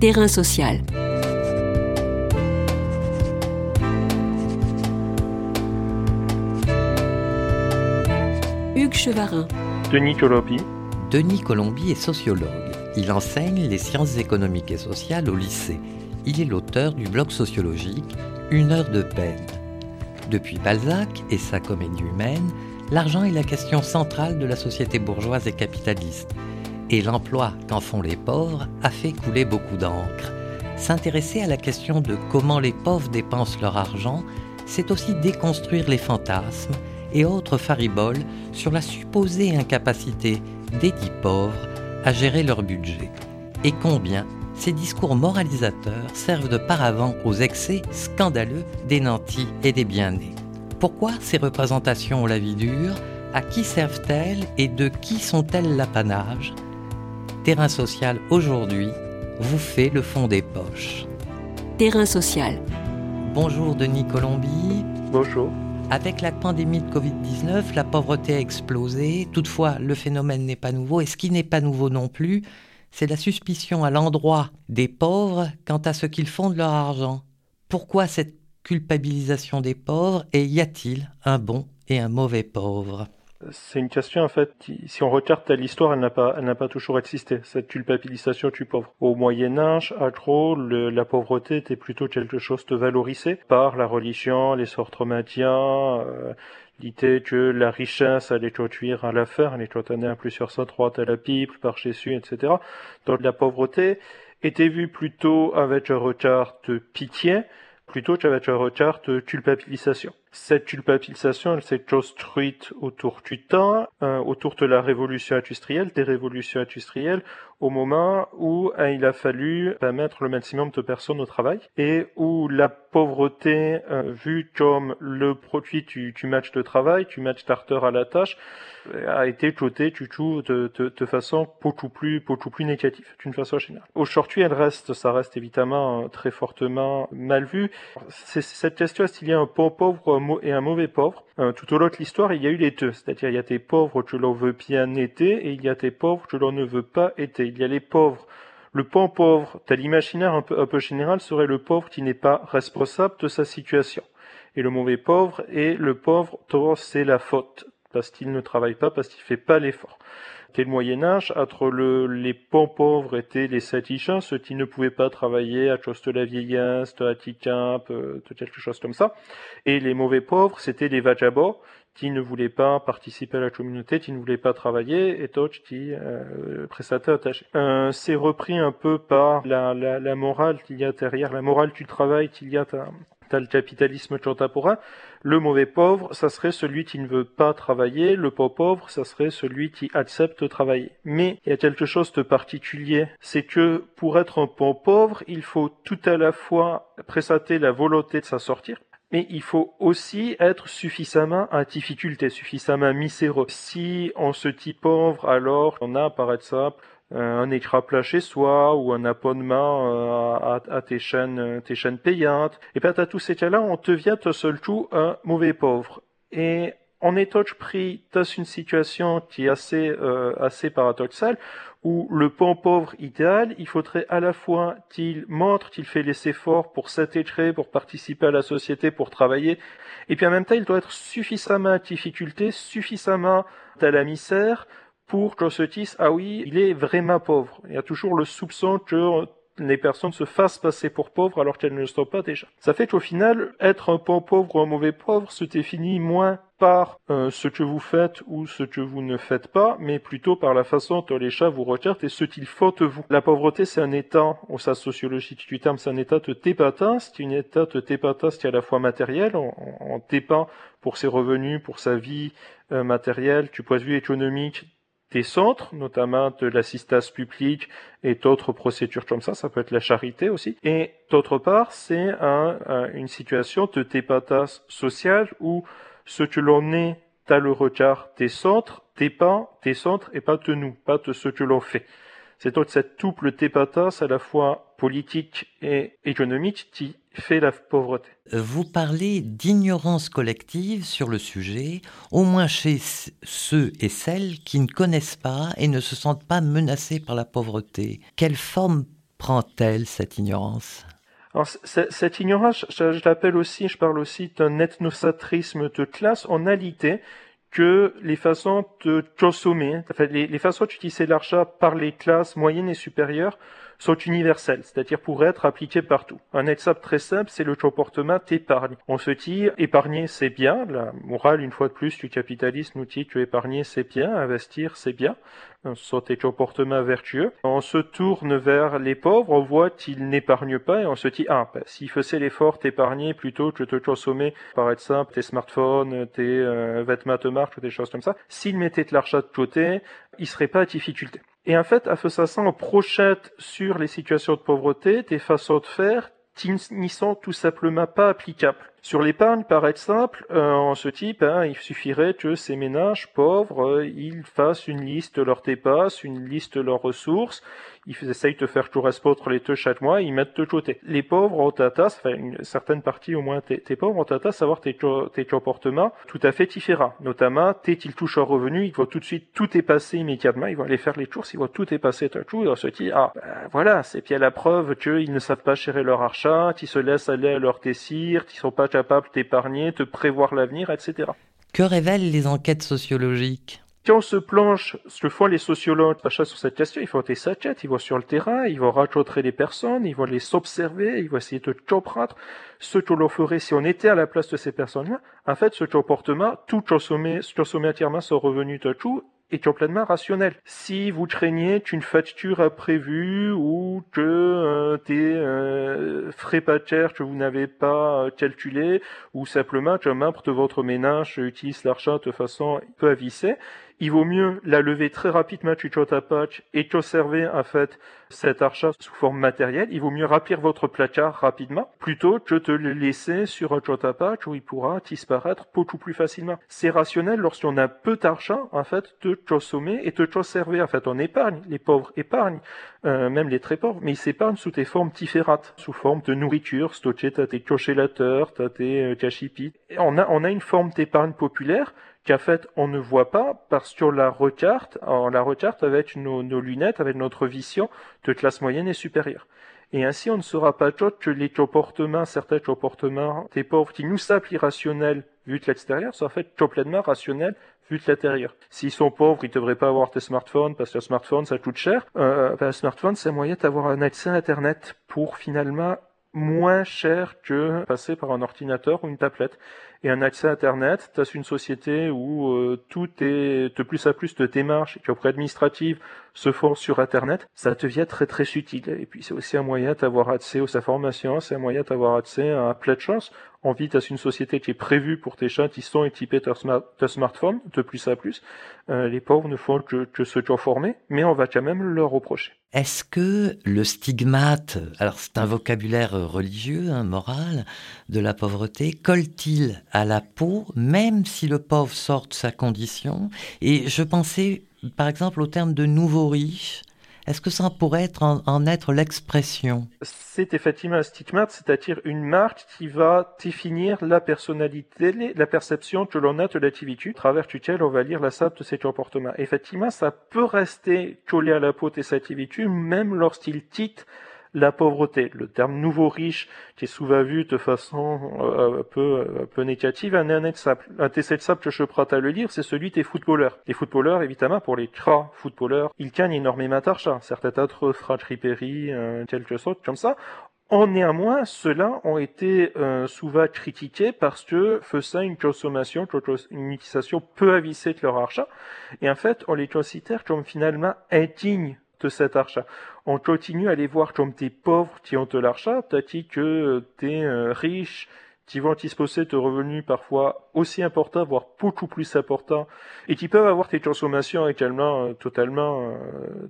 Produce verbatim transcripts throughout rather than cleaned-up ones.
terrain social. Hugues Chevarin. Denis Colombi. Denis Colombi est sociologue. Il enseigne les sciences économiques et sociales au lycée. Il est l'auteur du blog sociologique Une heure de peine. Depuis Balzac et sa Comédie humaine, l'argent est la question centrale de la société bourgeoise et capitaliste. Et l'emploi qu'en font les pauvres a fait couler beaucoup d'encre. S'intéresser à la question de comment les pauvres dépensent leur argent, c'est aussi déconstruire les fantasmes et autres fariboles sur la supposée incapacité des dits pauvres à gérer leur budget. Et combien ces discours moralisateurs servent de paravent aux excès scandaleux des nantis et des bien-nés. Pourquoi ces représentations ont la vie dure ? À qui servent-elles et de qui sont-elles l'apanage ? Terrain social aujourd'hui vous fait le fond des poches. Terrain social. Bonjour Denis Colombi. Bonjour. Avec la pandémie de covid dix-neuf, la pauvreté a explosé. Toutefois, le phénomène n'est pas nouveau. Et ce qui n'est pas nouveau non plus, c'est la suspicion à l'endroit des pauvres quant à ce qu'ils font de leur argent. Pourquoi cette culpabilisation des pauvres ? Et y a-t-il un bon et un mauvais pauvre ? C'est une question, en fait, si on regarde à l'histoire, elle n'a pas, elle n'a pas toujours existé, cette culpabilisation du pauvre. Au Moyen-Âge, à Rome, le, la pauvreté était plutôt quelque chose de valorisé par la religion, les sorts romains, euh, l'idée que la richesse allait conduire à la faim, elle est condamnée à plusieurs cent droites à la Bible, par Jésus, et cetera. Donc la pauvreté était vue plutôt avec un regard de pitié, plutôt qu'avec un regard de culpabilisation. Cette culpabilisation, elle s'est construite autour du temps, euh, autour de la révolution industrielle, des révolutions industrielles, au moment où hein, il a fallu bah, mettre le maximum de personnes au travail et où la pauvreté, euh, vue comme le produit du, du match de travail, du match d'arteur à la tâche, a été cotée du tout de, de, de façon beaucoup plus, beaucoup plus négative, d'une façon générale. Aujourd'hui, elle reste, ça reste évidemment très fortement mal vu. C'est, cette question, est-ce qu'il y a un bon pauvre et un mauvais pauvre. Tout au long de l'histoire, il y a eu les deux. C'est-à-dire, il y a des pauvres que l'on veut bien aider et il y a des pauvres que l'on ne veut pas aider. Il y a les pauvres. Le bon pauvre, t'as l'imaginaire un peu, un peu général, serait le pauvre qui n'est pas responsable de sa situation. Et le mauvais pauvre est le pauvre dont c'est la faute. Parce qu'il ne travaille pas, parce qu'il ne fait pas l'effort. Dès le Moyen-Âge, entre le, les bons pauvres étaient les satichins, ceux qui ne pouvaient pas travailler à cause de la vieillesse, de handicap, de quelque chose comme ça. Et les mauvais pauvres, c'était les vagabonds, qui ne voulaient pas participer à la communauté, qui ne voulaient pas travailler, et d'autres qui euh, prestataires attachés. Euh, c'est repris un peu par la, la, la morale qu'il y a derrière, la morale du travail qu'il y a derrière. Dans le capitalisme contemporain, le mauvais pauvre, ça serait celui qui ne veut pas travailler, le bon pauvre, ça serait celui qui accepte de travailler. Mais il y a quelque chose de particulier, c'est que pour être un bon pauvre, il faut tout à la fois présenter la volonté de s'en sortir, mais il faut aussi être suffisamment à difficulté, suffisamment miséreux. Si on se dit pauvre, alors on a, par exemple, un écraplat chez soi ou un abonnement à, à, à tes chaînes, tes chaînes payantes. Et bien, à tous ces cas-là, on devient d'un seul coup un mauvais pauvre. Et on est pris dans une situation qui est assez, euh, assez paradoxale, où le bon pauvre idéal, il faudrait à la fois qu'il montre qu'il fait les efforts pour s'intégrer, pour participer à la société, pour travailler, et puis en même temps, il doit être suffisamment à difficulté, suffisamment à la misère, pour qu'on se dise, ah oui, il est vraiment pauvre. Il y a toujours le soupçon que les personnes se fassent passer pour pauvres alors qu'elles ne le sont pas déjà. Ça fait qu'au final, être un bon pauvre ou un mauvais pauvre se définit moins par euh, ce que vous faites ou ce que vous ne faites pas, mais plutôt par la façon dont les chats vous regardent et ce qu'ils font de vous. La pauvreté, c'est un état, au sens sociologique du terme, c'est un état de dépendance, c'est un état de dépendance qui est à la fois matériel, on, on dépend pour ses revenus, pour sa vie euh, matérielle, du point de vue économique, des centres, notamment de l'assistance publique et d'autres procédures comme ça, ça peut être la charité aussi. Et d'autre part, c'est un, un, une situation de dépendance sociale où ce que l'on est dans le regard des centres dépend des centres et pas de nous, pas de ce que l'on fait. C'est donc cette double dépendance à la fois politique et économique qui fait la pauvreté. Vous parlez d'ignorance collective sur le sujet, au moins chez ceux et celles qui ne connaissent pas et ne se sentent pas menacés par la pauvreté. Quelle forme prend-elle cette ignorance ? Alors, cette ignorance, je, je l'appelle aussi, je parle aussi d'un ethnocentrisme de classe en réalité que les façons de consommer, les, les façons d'utiliser l'argent par les classes moyennes et supérieures sont universelles, c'est-à-dire pour être appliquées partout. Un exemple très simple, c'est le comportement d'épargne. On se dit, épargner c'est bien, la morale une fois de plus du capitalisme nous dit que épargner c'est bien, investir c'est bien, ce sont des comportements vertueux. On se tourne vers les pauvres, on voit qu'ils n'épargnent pas et on se dit, ah, ben, s'ils faisaient l'effort d'épargner plutôt que de consommer, par exemple, des smartphones, des euh, vêtements de marque, des choses comme ça, s'ils mettaient de l'argent de côté, ils seraient pas à difficulté. Et en fait, à faisant ça, on projette sur les situations de pauvreté des façons de faire qui n'y sont tout simplement pas applicables. Sur l'épargne, par exemple, euh, on se dit, ben, il suffirait que ces ménages pauvres, euh, ils fassent une liste de leurs dépenses, une liste de leurs ressources, ils essayent de faire correspondre les deux chaque mois, ils mettent de côté. Les pauvres ont tendance, enfin, une certaine partie au moins des pauvres ont tendance à avoir des, des comportements tout à fait différents. Notamment, dès qu'ils touchent un revenu, ils vont tout de suite tout dépasser immédiatement, ils vont aller faire les courses, ils vont tout dépasser d'un coup, et on se dit, ah, ben, voilà, c'est bien la preuve qu'ils ne savent pas gérer leur argent, qu'ils se laissent aller à leurs désirs, qu'ils sont pas capable d'épargner, de prévoir l'avenir, et cetera. Que révèlent les enquêtes sociologiques ? Quand on se plonge, ce que font les sociologues sur cette question, ils font des enquêtes, ils vont sur le terrain, ils vont rencontrer les personnes, ils vont les observer, ils vont essayer de comprendre ce que l'on ferait si on était à la place de ces personnes-là. En fait, ce comportement, tout consommer, consommer entièrement son revenu de tout, est complètement rationnel. Si vous craignez qu'une facture imprévue ou que euh, des euh, frais bancaires que vous n'avez pas euh, calculés ou simplement qu'un membre de votre ménage utilise l'argent de façon peu avissée, il vaut mieux la lever très rapidement du compte à poche et conserver en fait cet argent sous forme matérielle. Il vaut mieux remplir votre placard rapidement plutôt que de le laisser sur un compte à poche où il pourra disparaître beaucoup plus facilement. C'est rationnel lorsqu'on a peu d'argent en fait de consommer et de conserver. En fait, on épargne, les pauvres épargnent, euh, même les très pauvres, mais ils s'épargnent sous des formes différentes, sous forme de nourriture, stockée, t'as des congélateurs, t'as des cachipis. On a on a une forme d'épargne populaire qu'en fait on ne voit pas parce qu'on la recarte, on la recarte avec nos, nos lunettes, avec notre vision de classe moyenne et supérieure. Et ainsi on ne saura pas que les comportements, certains comportements des pauvres qui nous semblent irrationnels vu de l'extérieur, sont en fait complètement rationnels vu de l'intérieur. S'ils sont pauvres, ils devraient pas avoir des smartphones parce que le smartphone ça coûte cher. Euh, ben, le smartphone c'est un moyen d'avoir un accès à Internet pour finalement moins cher que passer par un ordinateur ou une tablette. Et un accès à Internet, t'as une société où euh, tout est de plus à plus de démarches qui auprès administratives se font sur Internet, ça devient très très utile. Et puis c'est aussi un moyen d'avoir accès aux informations, c'est un moyen d'avoir accès à plein de choses. On vit dans une société qui est prévue pour des gens qui sont équipés de, smart, de smartphones, de plus à plus. Euh, les pauvres ne font que, que se conformer, mais on va quand même leur reprocher. Est-ce que le stigmate, alors c'est un vocabulaire religieux, hein, moral, de la pauvreté, colle-t-il à la peau, même si le pauvre sort de sa condition? Et je pensais, par exemple, au terme de « nouveau riche ». Est-ce que ça pourrait être en, en être l'expression ? C'est effectivement un stigmate, c'est-à-dire une marque qui va définir la personnalité, la perception que l'on a de l'attitude, à travers laquelle on va lire la somme de ses comportements. Effectivement, ça peut rester collé à la peau de cette attitude, même lorsqu'il quitte la pauvreté. Le terme nouveau riche, qui est souvent vu de façon euh, un peu, un peu négative, un un exemple. Un exemple que je prête à le lire, c'est celui des footballeurs. Les footballeurs, évidemment, pour les grands footballeurs, ils gagnent énormément d'argent. Certains autres, Franck Ribéry, euh, quelque sorte, comme ça. En néanmoins, ceux-là ont été euh, souvent critiqués parce que faisaient une consommation, une utilisation peu avissée de leur argent. Et en fait, on les considère comme finalement indignes de cet argent. On continue à les voir comme des pauvres qui ont de l'argent, tandis que des euh, riches qui vont disposer de revenus parfois aussi importants, voire beaucoup plus importants, et qui peuvent avoir des consommations également euh, totalement, euh,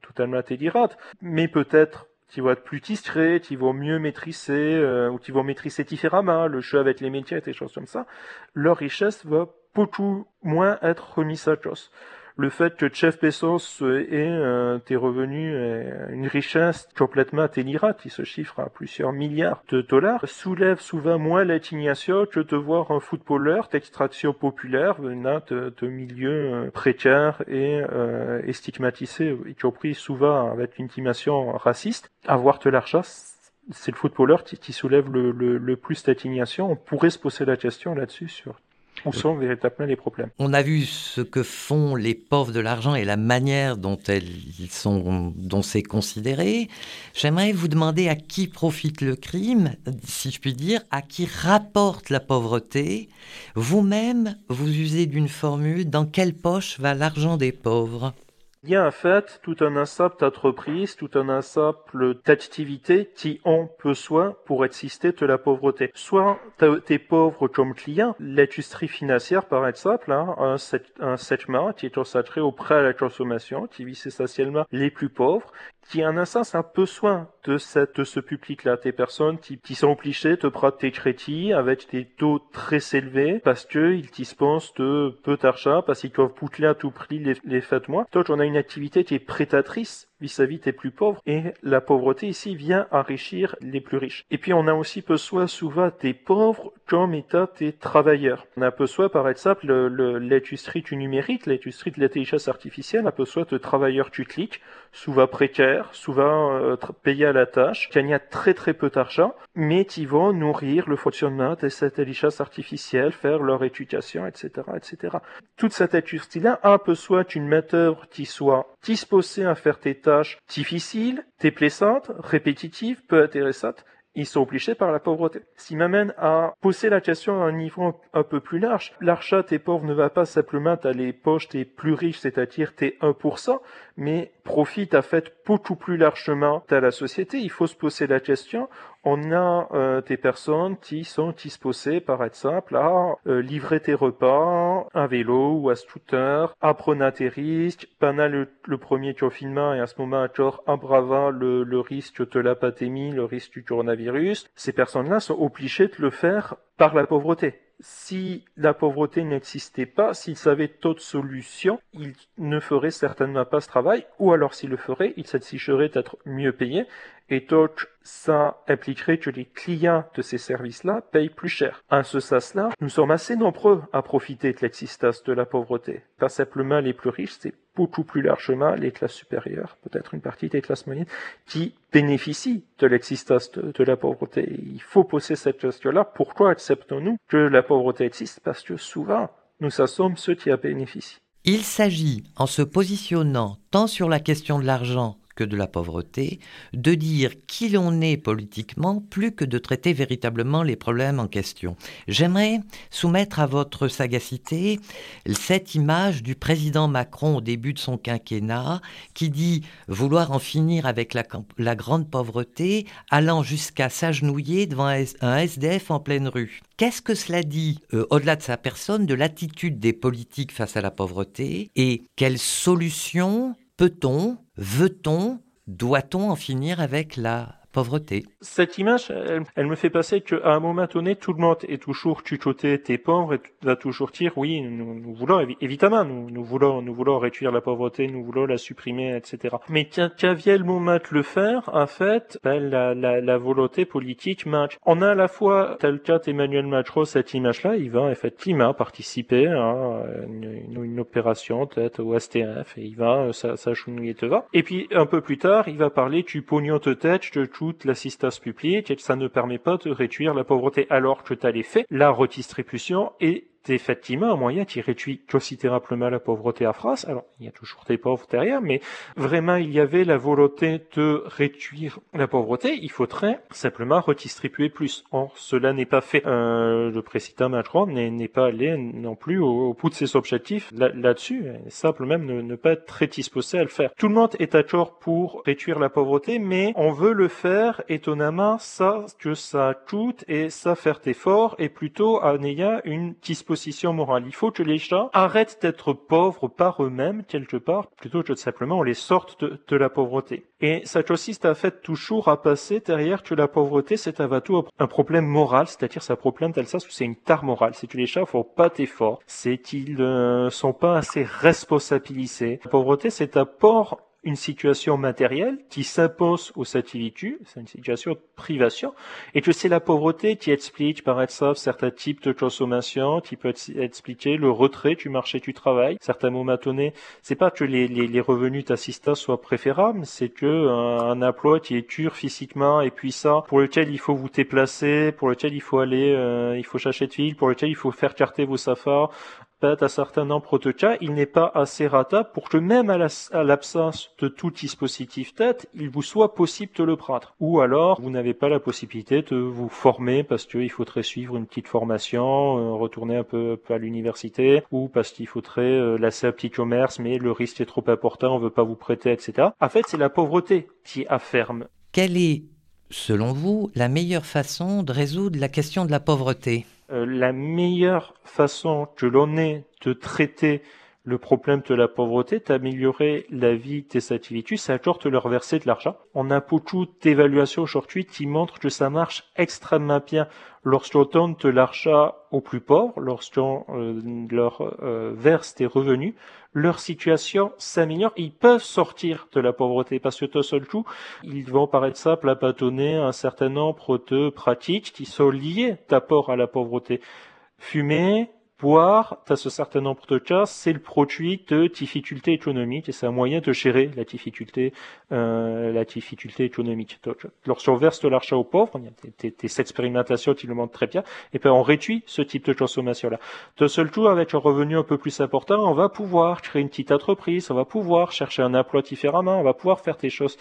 totalement délirantes, mais peut-être qui vont être plus distraits, qui vont mieux maîtriser, euh, ou qui vont maîtriser différemment, le jeu avec les métiers, des choses comme ça, leur richesse va beaucoup moins être remise à cause. le fait que Jeff Bezos ait euh, des revenus, euh, une richesse complètement délirante, qui se chiffre à plusieurs milliards de dollars, soulève souvent moins l'indignation que de voir un footballeur d'extraction populaire venant de, de milieux précaires et, euh, et stigmatisés, y compris souvent avec une intimidation raciste, avoir de l'argent. C'est le footballeur qui, qui soulève le, le, le plus d'indignation. On pourrait se poser la question là-dessus sur où sont véritablement les problèmes. On a vu ce que font les pauvres de l'argent et la manière dont elles sont, dont c'est considéré. J'aimerais vous demander à qui profite le crime, si je puis dire, à qui rapporte la pauvreté. Vous-même, vous usez d'une formule, dans quelle poche va l'argent des pauvres ? Il y a en fait tout un ensemble d'entreprises, tout un ensemble d'activités qui ont besoin pour exister de la pauvreté. Soit t'es pauvre comme client, l'industrie financière par exemple, hein, un, un segment qui est consacré au prêt à la consommation, qui vise essentiellement les plus pauvres, qui en un sens a besoin de, cette, de ce public-là, des personnes qui, qui sont obligées de prendre des crédits avec des taux très élevés parce qu'ils dispensent de peu d'argent, parce qu'ils doivent boucler à tout prix les, les fêtes mois. Donc on a une activité qui est prédatrice vis-à-vis des plus pauvres, et la pauvreté ici vient enrichir les plus riches. Et puis on a aussi besoin souvent des pauvres comme état des travailleurs. On a besoin par exemple le, le, l'industrie du numérique, l'industrie de l'intelligence artificielle, a besoin de travailleurs du clic, souvent précaires, souvent euh, payés à la tâche, qui gagnent très très peu d'argent, mais qui vont nourrir le fonctionnement de cette intelligence artificielle, faire leur éducation, et cetera, et cetera. Toute cette industrie-là a besoin d'une main-d'œuvre qui soit disposée à faire des tâches difficiles, déplaisantes, répétitives, peu intéressantes. Ils sont obligés par la pauvreté. Ce qui m'amène à poser la question à un niveau un peu plus large. L'argent des pauvres ne va pas simplement à les poches des plus riches, c'est-à-dire des un pour cent, mais profite à fait beaucoup plus largement à la société. Il faut se poser la question. On a euh, des personnes qui sont disposées, par exemple, à euh, livrer des repas, un vélo ou à scooter, à prendre des risques. Pendant le, le premier confinement et à ce moment encore en bravant le, le risque de la pandémie, le risque du coronavirus, ces personnes-là sont obligées de le faire par la pauvreté. Si la pauvreté n'existait pas, s'ils avaient d'autres solutions, ils ne feraient certainement pas ce travail, ou alors s'ils le feraient, ils s'exigeraient d'être mieux payés, et donc ça impliquerait que les clients de ces services-là payent plus cher. En ce sens-là, nous sommes assez nombreux à profiter de l'existence de la pauvreté. Pas simplement les plus riches, c'est beaucoup plus largement les classes supérieures, peut-être une partie des classes moyennes, qui bénéficient de l'existence de, de la pauvreté. Il faut poser cette question-là. Pourquoi acceptons-nous que la pauvreté existe ? Parce que souvent, nous sommes ceux qui en bénéficient. Il s'agit, en se positionnant tant sur la question de l'argent que de la pauvreté, de dire qui l'on est politiquement, plus que de traiter véritablement les problèmes en question. J'aimerais soumettre à votre sagacité cette image du président Macron au début de son quinquennat, qui dit vouloir en finir avec la, la grande pauvreté, allant jusqu'à s'agenouiller devant un S D F en pleine rue. Qu'est-ce que cela dit, euh, au-delà de sa personne, de l'attitude des politiques face à la pauvreté, et quelles solutions peut-on, veut-on, doit-on en finir avec la pauvreté ? Cette image, elle, elle me fait passer qu'à un moment donné, tout le monde est toujours du côté des pauvres et va toujours dire oui, nous, nous voulons, évidemment, nous, nous voulons, nous voulons réduire la pauvreté, nous voulons la supprimer, et cetera. Mais qu'à, qu'à vient le moment de le faire, en fait, ben, la, la, la volonté politique manque. On a à la fois, tel cas d'Emmanuel Macron, cette image-là, il va effectivement participer à une, une opération, peut-être au S T F, et il va s'agenouiller devant. Et puis, un peu plus tard, il va parler du pognon de tête de tout l'assistance publique et que ça ne permet pas de réduire la pauvreté, alors que t'as les faits, la redistribution est effectivement un moyen qui réduit considérablement la pauvreté en France. Alors, il y a toujours des pauvres derrière, mais vraiment, il y avait la volonté de réduire la pauvreté. Il faudrait simplement redistribuer plus. Or, cela n'est pas fait. Euh, le président Macron n'est, n'est pas allé non plus au, au bout de ses objectifs là, là-dessus. Simple même ne, ne pas être très disposé à le faire. Tout le monde est d'accord pour réduire la pauvreté, mais on veut le faire étonnamment ça que ça coûte et ça faire d'efforts et plutôt en ayant une disposition position morale. Il faut que les gens arrêtent d'être pauvres par eux-mêmes, quelque part, plutôt que simplement on les sorte de, de la pauvreté. Et ça consiste à fait toujours à passer derrière que la pauvreté, c'est avant tout un problème moral, c'est-à-dire c'est un problème dans le sens où c'est une tare morale. C'est que les gens font pas d'efforts, c'est qu'ils ne sont pas assez responsabilisés. La pauvreté, c'est un port une situation matérielle qui s'impose aux satellitudes, c'est une situation de privation, et que c'est la pauvreté qui explique, par exemple, certains types de consommation, qui peut expliquer le retrait du marché du travail, certains moments donnés. C'est pas que les, les, les revenus d'assistance soient préférables, c'est que euh, un emploi qui est dur physiquement et puissant, pour lequel il faut vous déplacer, pour lequel il faut aller, euh, il faut chercher de fil, pour lequel il faut faire carter vos safars, à certains nombres de cas, il n'est pas assez rentable pour que même à, la, à l'absence de tout dispositif d'aide, il vous soit possible de le prendre. Ou alors, vous n'avez pas la possibilité de vous former parce qu'il faudrait suivre une petite formation, euh, retourner un peu, peu à l'université, ou parce qu'il faudrait euh, lasser un petit commerce, mais le risque est trop important, on ne veut pas vous prêter, et cetera. En fait, c'est la pauvreté qui afferme. Quelle est, selon vous, la meilleure façon de résoudre la question de la pauvreté ? Euh, la meilleure façon que l'on ait de traiter le problème de la pauvreté, d'améliorer la vie des satellitudes, c'est encore de leur verser de l'argent. On a beaucoup d'évaluations aujourd'hui qui montrent que ça marche extrêmement bien lorsqu'on donne de l'argent aux plus pauvres, lorsqu'on euh, leur euh, verse des revenus, leur situation s'améliore, ils peuvent sortir de la pauvreté parce que d'un seul coup, ils vont paraître simples à bâtonner un certain nombre de pratiques qui sont liées d'apport à la pauvreté. Fumer, boire, dans ce certain nombre de cas, c'est le produit de difficultés économiques et c'est un moyen de gérer la difficulté, euh, la difficulté économique. Donc, lorsqu'on verse de l'argent aux pauvres, il y a des, des, des expérimentations qui le montrent très bien, et ben on réduit ce type de consommation-là. De seul coup, avec un revenu un peu plus important, on va pouvoir créer une petite entreprise, on va pouvoir chercher un emploi différemment, on va pouvoir faire des choses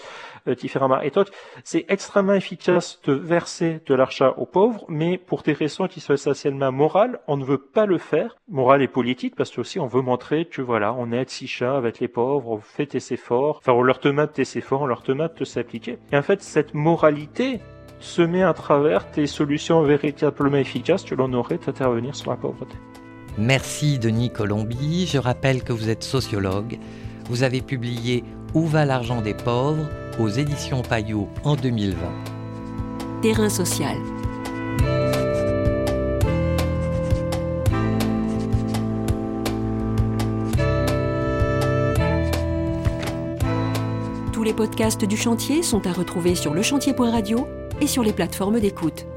euh, différemment. Et donc, c'est extrêmement efficace de verser de l'argent aux pauvres, mais pour des raisons qui sont essentiellement morales, on ne veut pas le faire, morale et politique, parce que aussi on veut montrer que voilà, on aide si chat avec les pauvres, on fait des efforts, enfin on leur demande des efforts, on leur demande de s'appliquer. Et en fait, cette moralité se met à travers des solutions véritablement efficaces que l'on aurait d'intervenir sur la pauvreté. Merci Denis Colombi, je rappelle que vous êtes sociologue, vous avez publié « Où va l'argent des pauvres » aux éditions Payot en deux mille vingt. Terrain social. Tous les podcasts du chantier sont à retrouver sur le chantier point radio et sur les plateformes d'écoute.